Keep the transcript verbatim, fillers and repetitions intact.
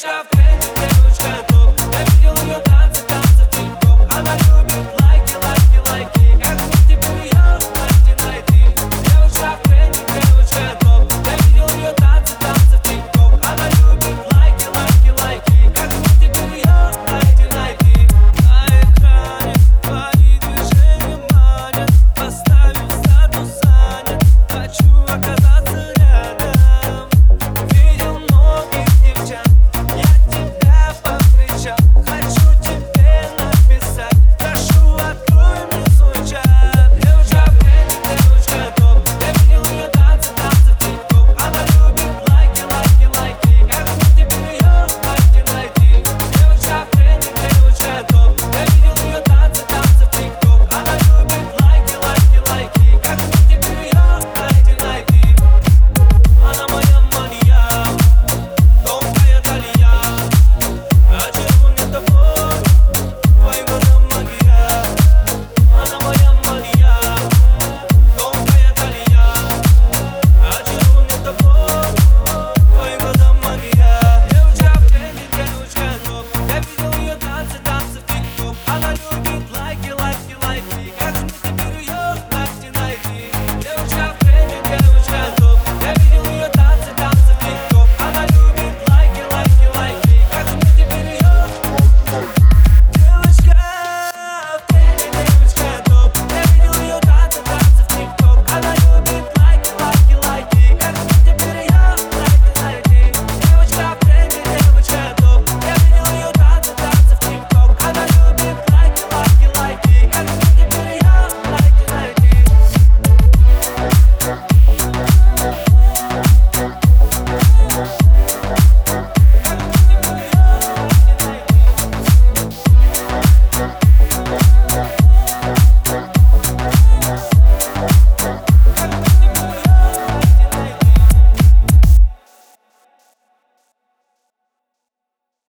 Gesellschaft.